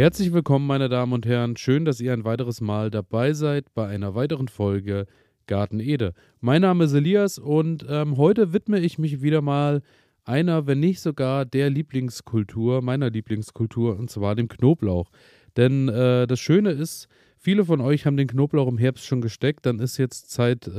Herzlich willkommen, meine Damen und Herren. Schön, dass ihr ein weiteres Mal dabei seid bei einer weiteren Folge Garten Ede. Mein Name ist Elias und heute widme ich mich wieder mal einer, wenn nicht sogar der Lieblingskultur, meiner Lieblingskultur, und zwar dem Knoblauch. Denn das Schöne ist, viele von euch haben den Knoblauch im Herbst schon gesteckt. Dann ist jetzt Zeit,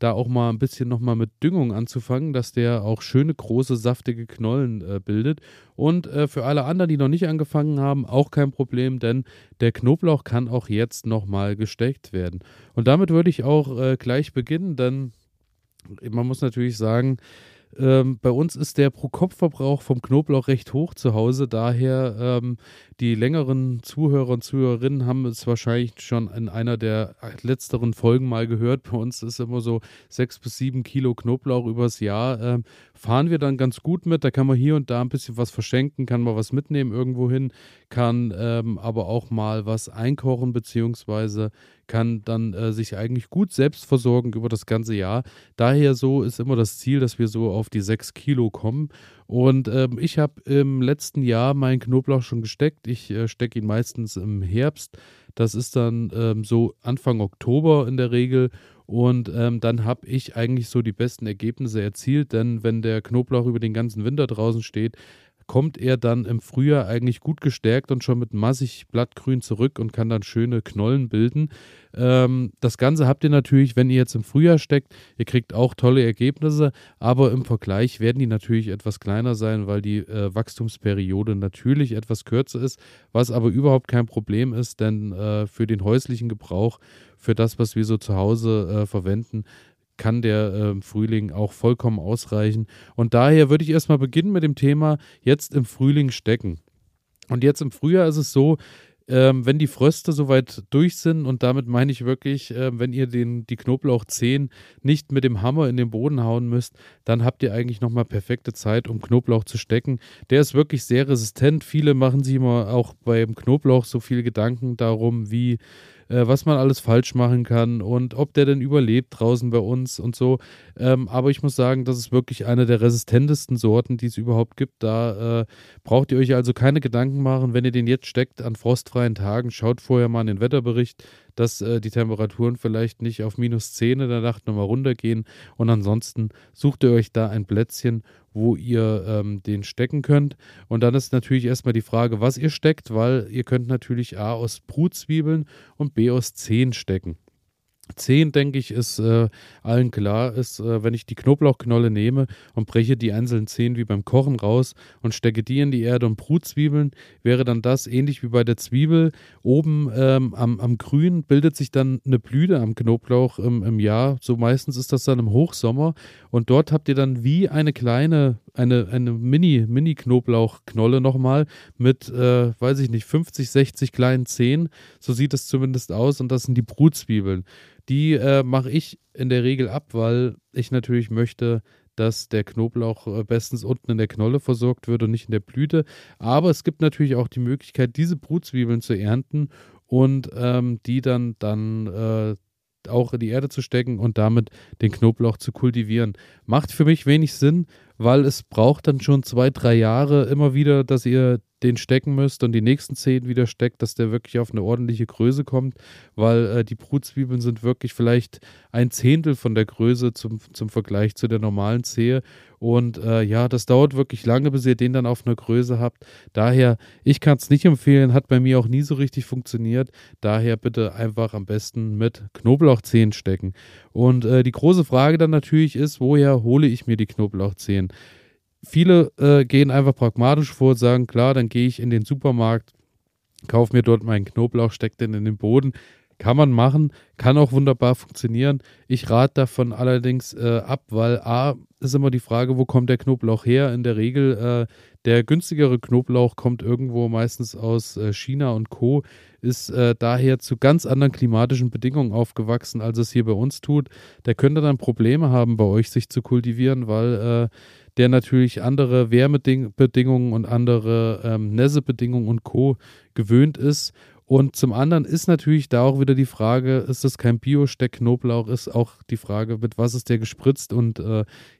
da auch mal ein bisschen nochmal mit Düngung anzufangen, dass der auch schöne, große, saftige Knollen bildet. Und für alle anderen, die noch nicht angefangen haben, auch kein Problem, denn der Knoblauch kann auch jetzt nochmal gesteckt werden. Und damit würde ich auch gleich beginnen, denn man muss natürlich sagen, bei uns ist der Pro-Kopf-Verbrauch vom Knoblauch recht hoch zu Hause, daher die längeren Zuhörer und Zuhörerinnen haben es wahrscheinlich schon in einer der letzteren Folgen mal gehört. Bei uns ist immer so 6 bis 7 Kilo Knoblauch übers Jahr. Fahren wir dann ganz gut mit, da kann man hier und da ein bisschen was verschenken, kann mal was mitnehmen irgendwo hin, kann aber auch mal was einkochen beziehungsweise kann dann sich eigentlich gut selbst versorgen über das ganze Jahr. Daher so ist immer das Ziel, dass wir so auf die 6 Kilo kommen. Und ich habe im letzten Jahr meinen Knoblauch schon gesteckt. Ich stecke ihn meistens im Herbst. Das ist dann so Anfang Oktober in der Regel. Und dann habe ich eigentlich so die besten Ergebnisse erzielt. Denn wenn der Knoblauch über den ganzen Winter draußen steht, kommt er dann im Frühjahr eigentlich gut gestärkt und schon mit massig Blattgrün zurück und kann dann schöne Knollen bilden. Das Ganze habt ihr natürlich, wenn ihr jetzt im Frühjahr steckt, ihr kriegt auch tolle Ergebnisse, aber im Vergleich werden die natürlich etwas kleiner sein, weil die Wachstumsperiode natürlich etwas kürzer ist, was aber überhaupt kein Problem ist, denn für den häuslichen Gebrauch, für das, was wir so zu Hause verwenden, kann der Frühling auch vollkommen ausreichen. Und daher würde ich erstmal beginnen mit dem Thema jetzt im Frühling stecken. Und jetzt im Frühjahr ist es so, wenn die Fröste soweit durch sind, und damit meine ich wirklich, wenn ihr die Knoblauchzehen nicht mit dem Hammer in den Boden hauen müsst, dann habt ihr eigentlich nochmal perfekte Zeit, um Knoblauch zu stecken. Der ist wirklich sehr resistent. Viele machen sich immer auch beim Knoblauch so viel Gedanken darum, wie was man alles falsch machen kann und ob der denn überlebt draußen bei uns und so. Aber ich muss sagen, das ist wirklich eine der resistentesten Sorten, die es überhaupt gibt. Da braucht ihr euch also keine Gedanken machen, wenn ihr den jetzt steckt an frostfreien Tagen. Schaut vorher mal in den Wetterbericht, dass die Temperaturen vielleicht nicht auf -10 in der Nacht nochmal runtergehen. Und ansonsten sucht ihr euch da ein Plätzchen, wo ihr den stecken könnt. Und dann ist natürlich erstmal die Frage, was ihr steckt, weil ihr könnt natürlich A aus Brutzwiebeln und B aus Zehen stecken. Zehen, denke ich, ist allen klar, ist, wenn ich die Knoblauchknolle nehme und breche die einzelnen Zehen wie beim Kochen raus und stecke die in die Erde und Brutzwiebeln, wäre dann das ähnlich wie bei der Zwiebel. Oben am Grün bildet sich dann eine Blüte am Knoblauch im Jahr. So meistens ist das dann im Hochsommer. Und dort habt ihr dann wie eine Mini-Knoblauchknolle nochmal mit, weiß ich nicht, 50, 60 kleinen Zehen. So sieht es zumindest aus. Und das sind die Brutzwiebeln. Die mache ich in der Regel ab, weil ich natürlich möchte, dass der Knoblauch bestens unten in der Knolle versorgt wird und nicht in der Blüte. Aber es gibt natürlich auch die Möglichkeit, diese Brutzwiebeln zu ernten und die dann auch in die Erde zu stecken und damit den Knoblauch zu kultivieren. Macht für mich wenig Sinn, weil es braucht dann schon 2, 3 Jahre immer wieder, dass ihr den stecken müsst und die nächsten 10 wieder steckt, dass der wirklich auf eine ordentliche Größe kommt, weil die Brutzwiebeln sind wirklich vielleicht 1/10 von der Größe zum Vergleich zu der normalen Zehe. Und ja, das dauert wirklich lange, bis ihr den dann auf einer Größe habt. Daher, ich kann es nicht empfehlen, hat bei mir auch nie so richtig funktioniert. Daher bitte einfach am besten mit Knoblauchzehen stecken. Und die große Frage dann natürlich ist, woher hole ich mir die Knoblauchzehen? Viele gehen einfach pragmatisch vor und sagen, klar, dann gehe ich in den Supermarkt, kaufe mir dort meinen Knoblauch, stecke den in den Boden. Kann man machen, kann auch wunderbar funktionieren. Ich rate davon allerdings ab, weil A, ist immer die Frage, wo kommt der Knoblauch her? In der Regel der günstigere Knoblauch kommt irgendwo meistens aus China und Co., ist daher zu ganz anderen klimatischen Bedingungen aufgewachsen, als es hier bei uns tut. Der könnte dann Probleme haben, bei euch sich zu kultivieren, weil der natürlich andere Wärmebedingungen und andere Nässebedingungen und Co. gewöhnt ist. Und zum anderen ist natürlich da auch wieder die Frage, ist das kein Bio-Steck-Knoblauch, ist auch die Frage, mit was ist der gespritzt und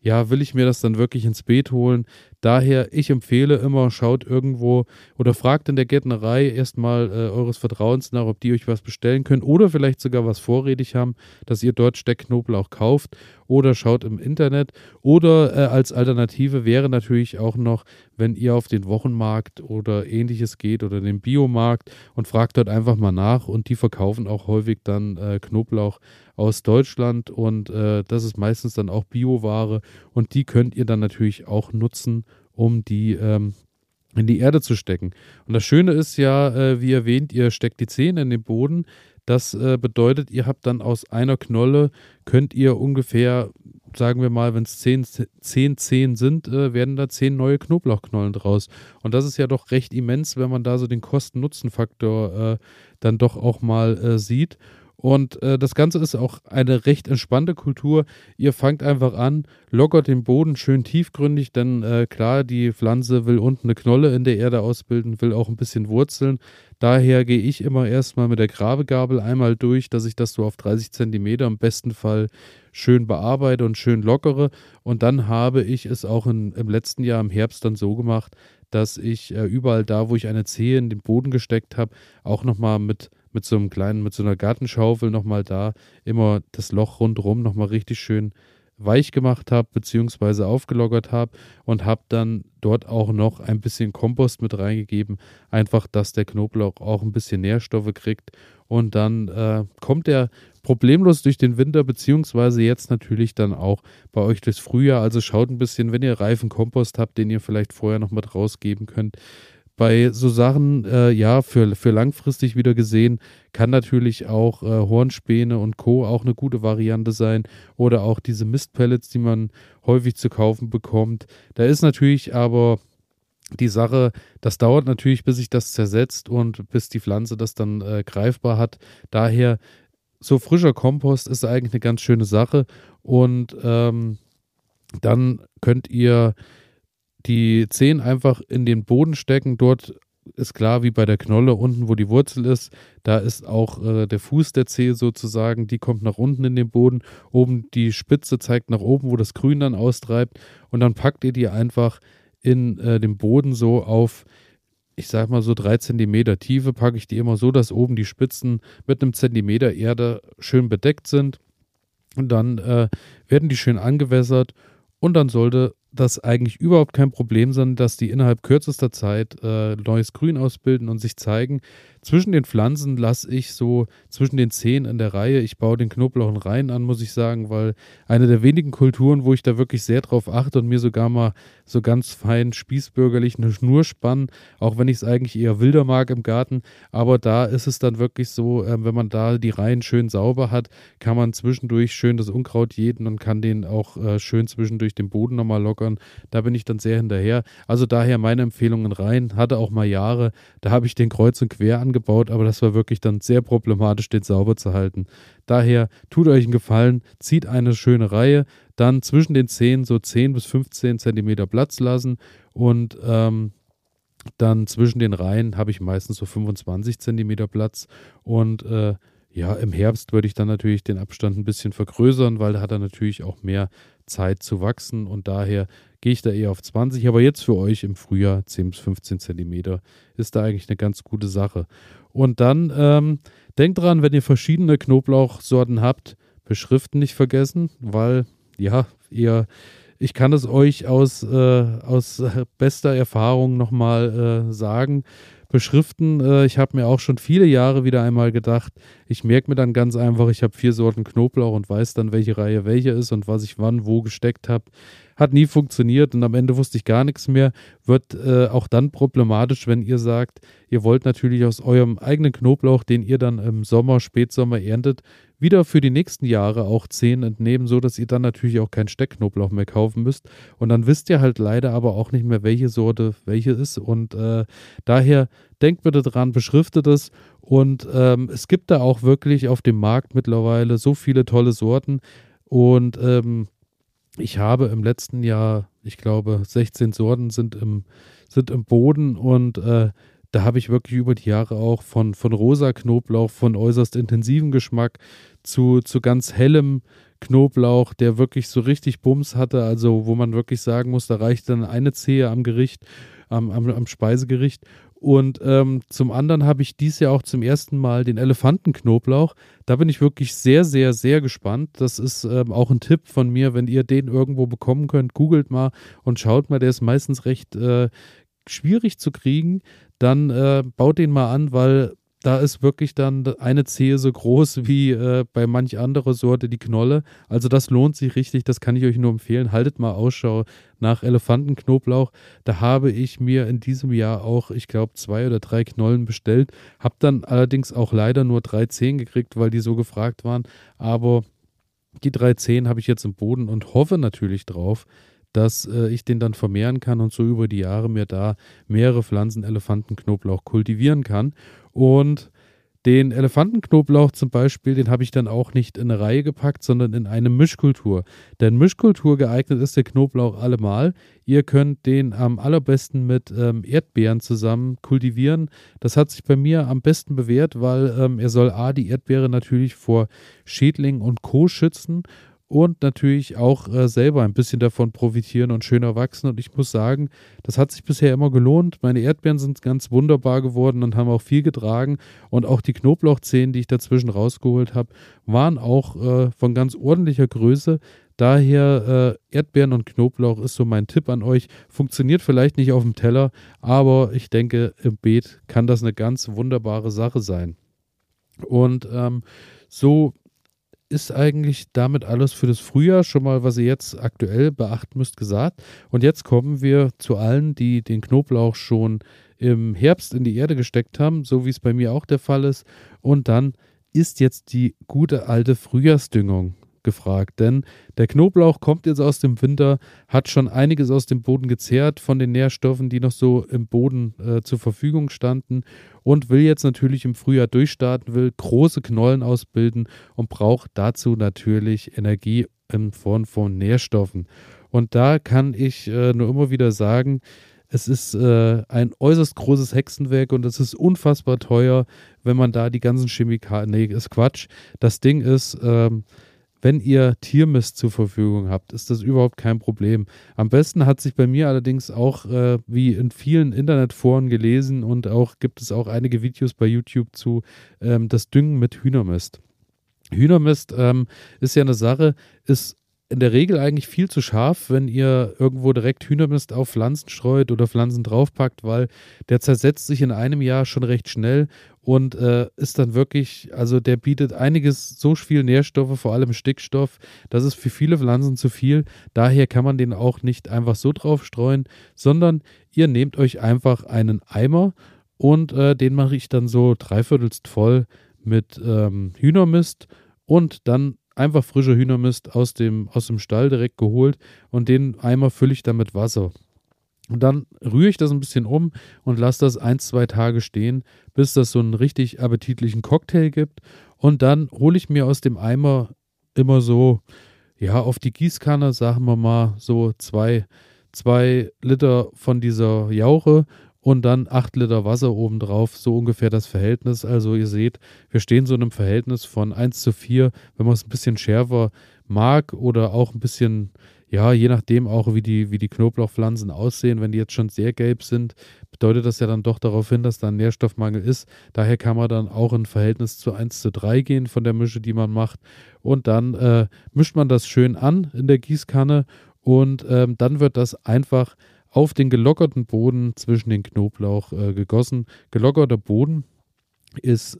ja, will ich mir das dann wirklich ins Beet holen? Daher, ich empfehle immer, schaut irgendwo oder fragt in der Gärtnerei erstmal eures Vertrauens nach, ob die euch was bestellen können oder vielleicht sogar was vorrätig haben, dass ihr dort Steckknoblauch kauft, oder schaut im Internet, oder als Alternative wäre natürlich auch noch, wenn ihr auf den Wochenmarkt oder ähnliches geht oder den Biomarkt und fragt dort einfach mal nach, und die verkaufen auch häufig dann Knoblauch aus Deutschland, und das ist meistens dann auch Bioware, und die könnt ihr dann natürlich auch nutzen, um die in die Erde zu stecken. Und das Schöne ist ja, wie erwähnt, ihr steckt die Zehen in den Boden. Das bedeutet, ihr habt dann aus einer Knolle, könnt ihr ungefähr, sagen wir mal, wenn es 10 Zehen sind, werden da 10 neue Knoblauchknollen draus. Und das ist ja doch recht immens, wenn man da so den Kosten-Nutzen-Faktor dann doch auch mal sieht. Und das Ganze ist auch eine recht entspannte Kultur. Ihr fangt einfach an, lockert den Boden schön tiefgründig, denn klar, die Pflanze will unten eine Knolle in der Erde ausbilden, will auch ein bisschen wurzeln. Daher gehe ich immer erstmal mit der Grabegabel einmal durch, dass ich das so auf 30 cm im besten Fall schön bearbeite und schön lockere. Und dann habe ich es auch im letzten Jahr im Herbst dann so gemacht, dass ich überall da, wo ich eine Zehe in den Boden gesteckt habe, auch nochmal mit so einer Gartenschaufel nochmal da immer das Loch rundherum nochmal richtig schön weich gemacht habe, beziehungsweise aufgelockert habe, und habe dann dort auch noch ein bisschen Kompost mit reingegeben, einfach, dass der Knoblauch auch ein bisschen Nährstoffe kriegt, und dann kommt er problemlos durch den Winter, beziehungsweise jetzt natürlich dann auch bei euch durchs Frühjahr. Also schaut ein bisschen, wenn ihr reifen Kompost habt, den ihr vielleicht vorher noch mit rausgeben könnt. Bei so Sachen, ja, für langfristig wieder gesehen, kann natürlich auch Hornspäne und Co. auch eine gute Variante sein, oder auch diese Mistpellets, die man häufig zu kaufen bekommt. Da ist natürlich aber die Sache, das dauert natürlich, bis sich das zersetzt und bis die Pflanze das dann greifbar hat. Daher, so frischer Kompost ist eigentlich eine ganz schöne Sache, und dann könnt ihr die Zehen einfach in den Boden stecken. Dort ist klar, wie bei der Knolle, unten, wo die Wurzel ist, da ist auch der Fuß der Zehe sozusagen, die kommt nach unten in den Boden, oben die Spitze zeigt nach oben, wo das Grün dann austreibt, und dann packt ihr die einfach in den Boden so auf, ich sag mal so 3 cm Tiefe, packe ich die immer so, dass oben die Spitzen mit einem Zentimeter Erde schön bedeckt sind, und dann werden die schön angewässert, und dann sollte das eigentlich überhaupt kein Problem sein, dass die innerhalb kürzester Zeit neues Grün ausbilden und sich zeigen. Zwischen den Pflanzen lasse ich so zwischen den Zehen in der Reihe. Ich baue den Knoblauch in Reihen an, muss ich sagen, weil eine der wenigen Kulturen, wo ich da wirklich sehr drauf achte und mir sogar mal so ganz fein spießbürgerlich eine Schnur spannen, auch wenn ich es eigentlich eher wilder mag im Garten. Aber da ist es dann wirklich so, wenn man da die Reihen schön sauber hat, kann man zwischendurch schön das Unkraut jäten und kann den auch schön zwischendurch den Boden nochmal lockern. Da bin ich dann sehr hinterher. Also daher meine Empfehlungen rein. Hatte auch mal Jahre, da habe ich den kreuz und quer angebaut, aber das war wirklich dann sehr problematisch, den sauber zu halten. Daher tut euch einen Gefallen, zieht eine schöne Reihe, dann zwischen den Zehen so 10 bis 15 Zentimeter Platz lassen, und dann zwischen den Reihen habe ich meistens so 25 Zentimeter Platz, und ja, im Herbst würde ich dann natürlich den Abstand ein bisschen vergrößern, weil da hat er natürlich auch mehr Zeit zu wachsen, und daher gehe ich da eher auf 20. Aber jetzt für euch im Frühjahr 10 bis 15 Zentimeter ist da eigentlich eine ganz gute Sache. Und dann denkt dran, wenn ihr verschiedene Knoblauchsorten habt, beschriften nicht vergessen, weil ja, ich kann es euch aus bester Erfahrung nochmal sagen. Beschriften, ich habe mir auch schon viele Jahre wieder einmal gedacht, ich merke mir dann ganz einfach, ich habe 4 Sorten Knoblauch und weiß dann, welche Reihe welche ist und was ich wann wo gesteckt habe. Hat nie funktioniert, und am Ende wusste ich gar nichts mehr. Wird auch dann problematisch, wenn ihr sagt, ihr wollt natürlich aus eurem eigenen Knoblauch, den ihr dann im Sommer, Spätsommer erntet, wieder für die nächsten Jahre auch Zehen entnehmen, sodass ihr dann natürlich auch keinen Steckknoblauch mehr kaufen müsst. Und dann wisst ihr halt leider aber auch nicht mehr, welche Sorte welche ist. Und daher denkt bitte dran, beschriftet es. Und es gibt da auch wirklich auf dem Markt mittlerweile so viele tolle Sorten. Und ich habe im letzten Jahr, ich glaube, 16 Sorten sind im Boden, und da habe ich wirklich über die Jahre auch von rosa Knoblauch, von äußerst intensivem Geschmack zu ganz hellem Knoblauch, der wirklich so richtig Bums hatte, also wo man wirklich sagen muss, da reicht dann eine Zehe am Gericht, am Speisegericht. Und zum anderen habe ich dies Jahr auch zum ersten Mal den Elefantenknoblauch. Da bin ich wirklich sehr, sehr, sehr gespannt. Das ist auch ein Tipp von mir, wenn ihr den irgendwo bekommen könnt, googelt mal und schaut mal. Der ist meistens recht schwierig zu kriegen. Dann baut den mal an, weil da ist wirklich dann eine Zehe so groß wie bei manch anderer Sorte die Knolle. Also das lohnt sich richtig, das kann ich euch nur empfehlen. Haltet mal Ausschau nach Elefantenknoblauch. Da habe ich mir in diesem Jahr auch, ich glaube, 2 oder 3 Knollen bestellt. Habe dann allerdings auch leider nur 3 Zehen gekriegt, weil die so gefragt waren. Aber die 3 Zehen habe ich jetzt im Boden und hoffe natürlich drauf, dass ich den dann vermehren kann und so über die Jahre mir da mehrere Pflanzen Elefantenknoblauch kultivieren kann. Und den Elefantenknoblauch zum Beispiel, den habe ich dann auch nicht in eine Reihe gepackt, sondern in eine Mischkultur. Denn Mischkultur geeignet ist der Knoblauch allemal. Ihr könnt den am allerbesten mit Erdbeeren zusammen kultivieren. Das hat sich bei mir am besten bewährt, weil er soll A, die Erdbeere natürlich vor Schädlingen und Co. schützen und natürlich auch selber ein bisschen davon profitieren und schöner wachsen. Und ich muss sagen, das hat sich bisher immer gelohnt. Meine Erdbeeren sind ganz wunderbar geworden und haben auch viel getragen. Und auch die Knoblauchzehen, die ich dazwischen rausgeholt habe, waren auch von ganz ordentlicher Größe. Daher Erdbeeren und Knoblauch ist so mein Tipp an euch. Funktioniert vielleicht nicht auf dem Teller, aber ich denke, im Beet kann das eine ganz wunderbare Sache sein. Und so ist eigentlich damit alles für das Frühjahr schon mal, was ihr jetzt aktuell beachten müsst, gesagt. Und jetzt kommen wir zu allen, die den Knoblauch schon im Herbst in die Erde gesteckt haben, so wie es bei mir auch der Fall ist. Und dann ist jetzt die gute alte Frühjahrsdüngung gefragt, denn der Knoblauch kommt jetzt aus dem Winter, hat schon einiges aus dem Boden gezehrt von den Nährstoffen, die noch so im Boden zur Verfügung standen, und will jetzt natürlich im Frühjahr durchstarten, will große Knollen ausbilden und braucht dazu natürlich Energie in Form von Nährstoffen. Und da kann ich nur immer wieder sagen, es ist ein äußerst großes Hexenwerk und es ist unfassbar teuer, wenn man da die ganzen Chemikalien, nee, ist Quatsch, das Ding ist, wenn ihr Tiermist zur Verfügung habt, ist das überhaupt kein Problem. Am besten hat sich bei mir allerdings auch, wie in vielen Internetforen gelesen und auch gibt es auch einige Videos bei YouTube zu, das Düngen mit Hühnermist. Hühnermist ist ja eine Sache, ist in der Regel eigentlich viel zu scharf, wenn ihr irgendwo direkt Hühnermist auf Pflanzen streut oder Pflanzen draufpackt, weil der zersetzt sich in einem Jahr schon recht schnell und ist dann wirklich, also der bietet einiges, so viel Nährstoffe, vor allem Stickstoff, das ist für viele Pflanzen zu viel, daher kann man den auch nicht einfach so drauf streuen, sondern ihr nehmt euch einfach einen Eimer und den mache ich dann so 3/4 voll mit Hühnermist und dann einfach frische Hühnermist aus dem Stall direkt geholt und den Eimer fülle ich dann mit Wasser. Und dann rühre ich das ein bisschen um und lasse das 1-2 Tage stehen, bis das so einen richtig appetitlichen Cocktail gibt. Und dann hole ich mir aus dem Eimer immer so, ja, auf die Gießkanne, sagen wir mal, so 2 Liter von dieser Jauche und dann 8 Liter Wasser obendrauf, so ungefähr das Verhältnis. Also ihr seht, wir stehen so in einem Verhältnis von 1:4, wenn man es ein bisschen schärfer mag oder auch ein bisschen, ja, je nachdem auch, wie die Knoblauchpflanzen aussehen. Wenn die jetzt schon sehr gelb sind, bedeutet das ja dann doch darauf hin, dass da ein Nährstoffmangel ist. Daher kann man dann auch in Verhältnis zu 1:3 gehen von der Mische, die man macht. Und dann mischt man das schön an in der Gießkanne und dann wird das einfach auf den gelockerten Boden zwischen den Knoblauch gegossen. Gelockerter Boden ist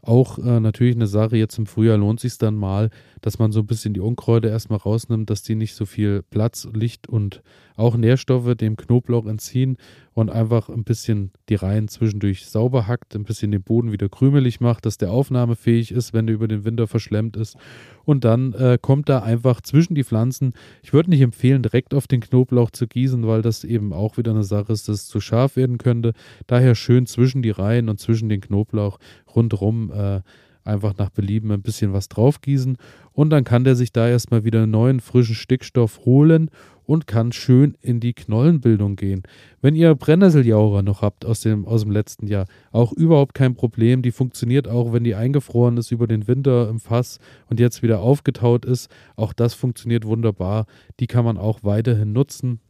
auch natürlich eine Sache, jetzt im Frühjahr lohnt sich dann mal, dass man so ein bisschen die Unkräuter erstmal rausnimmt, dass die nicht so viel Platz, Licht und auch Nährstoffe dem Knoblauch entziehen und einfach ein bisschen die Reihen zwischendurch sauber hackt, ein bisschen den Boden wieder krümelig macht, dass der aufnahmefähig ist, wenn der über den Winter verschlemmt ist. Und dann kommt da einfach zwischen die Pflanzen, ich würde nicht empfehlen, direkt auf den Knoblauch zu gießen, weil das eben auch wieder eine Sache ist, dass es zu scharf werden könnte. Daher schön zwischen die Reihen und zwischen den Knoblauch rundherum einfach nach Belieben ein bisschen was drauf gießen und dann kann der sich da erstmal wieder neuen frischen Stickstoff holen und kann schön in die Knollenbildung gehen. Wenn ihr Brennnesseljauche noch habt aus dem letzten Jahr, auch überhaupt kein Problem. Die funktioniert auch, wenn die eingefroren ist über den Winter im Fass und jetzt wieder aufgetaut ist. Auch das funktioniert wunderbar. Die kann man auch weiterhin nutzen.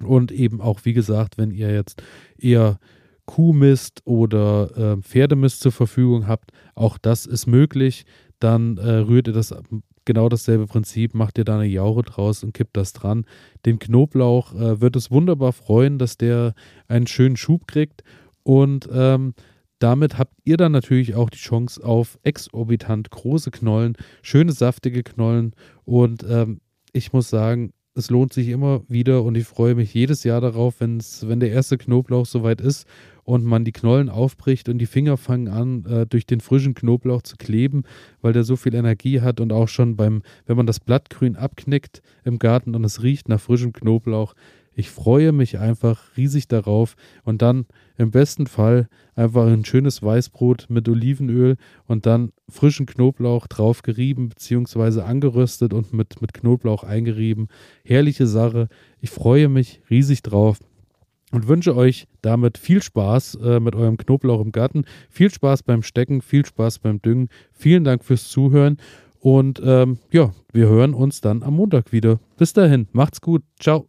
Und eben auch, wie gesagt, wenn ihr jetzt eher Kuhmist oder Pferdemist zur Verfügung habt, auch das ist möglich. Dann rührt ihr das ab. Genau dasselbe Prinzip, macht ihr da eine Jauche draus und kippt das dran. Dem Knoblauch wird es wunderbar freuen, dass der einen schönen Schub kriegt und damit habt ihr dann natürlich auch die Chance auf exorbitant große Knollen, schöne saftige Knollen und ich muss sagen, es lohnt sich immer wieder und ich freue mich jedes Jahr darauf, wenn der erste Knoblauch soweit ist und man die Knollen aufbricht und die Finger fangen an, durch den frischen Knoblauch zu kleben, weil der so viel Energie hat und auch schon wenn man das Blattgrün abknickt im Garten und es riecht nach frischem Knoblauch. Ich freue mich einfach riesig darauf und dann im besten Fall einfach ein schönes Weißbrot mit Olivenöl und dann frischen Knoblauch drauf gerieben bzw. angeröstet und mit Knoblauch eingerieben. Herrliche Sache. Ich freue mich riesig drauf und wünsche euch damit viel Spaß mit eurem Knoblauch im Garten. Viel Spaß beim Stecken, viel Spaß beim Düngen. Vielen Dank fürs Zuhören und ja, wir hören uns dann am Montag wieder. Bis dahin, macht's gut. Ciao.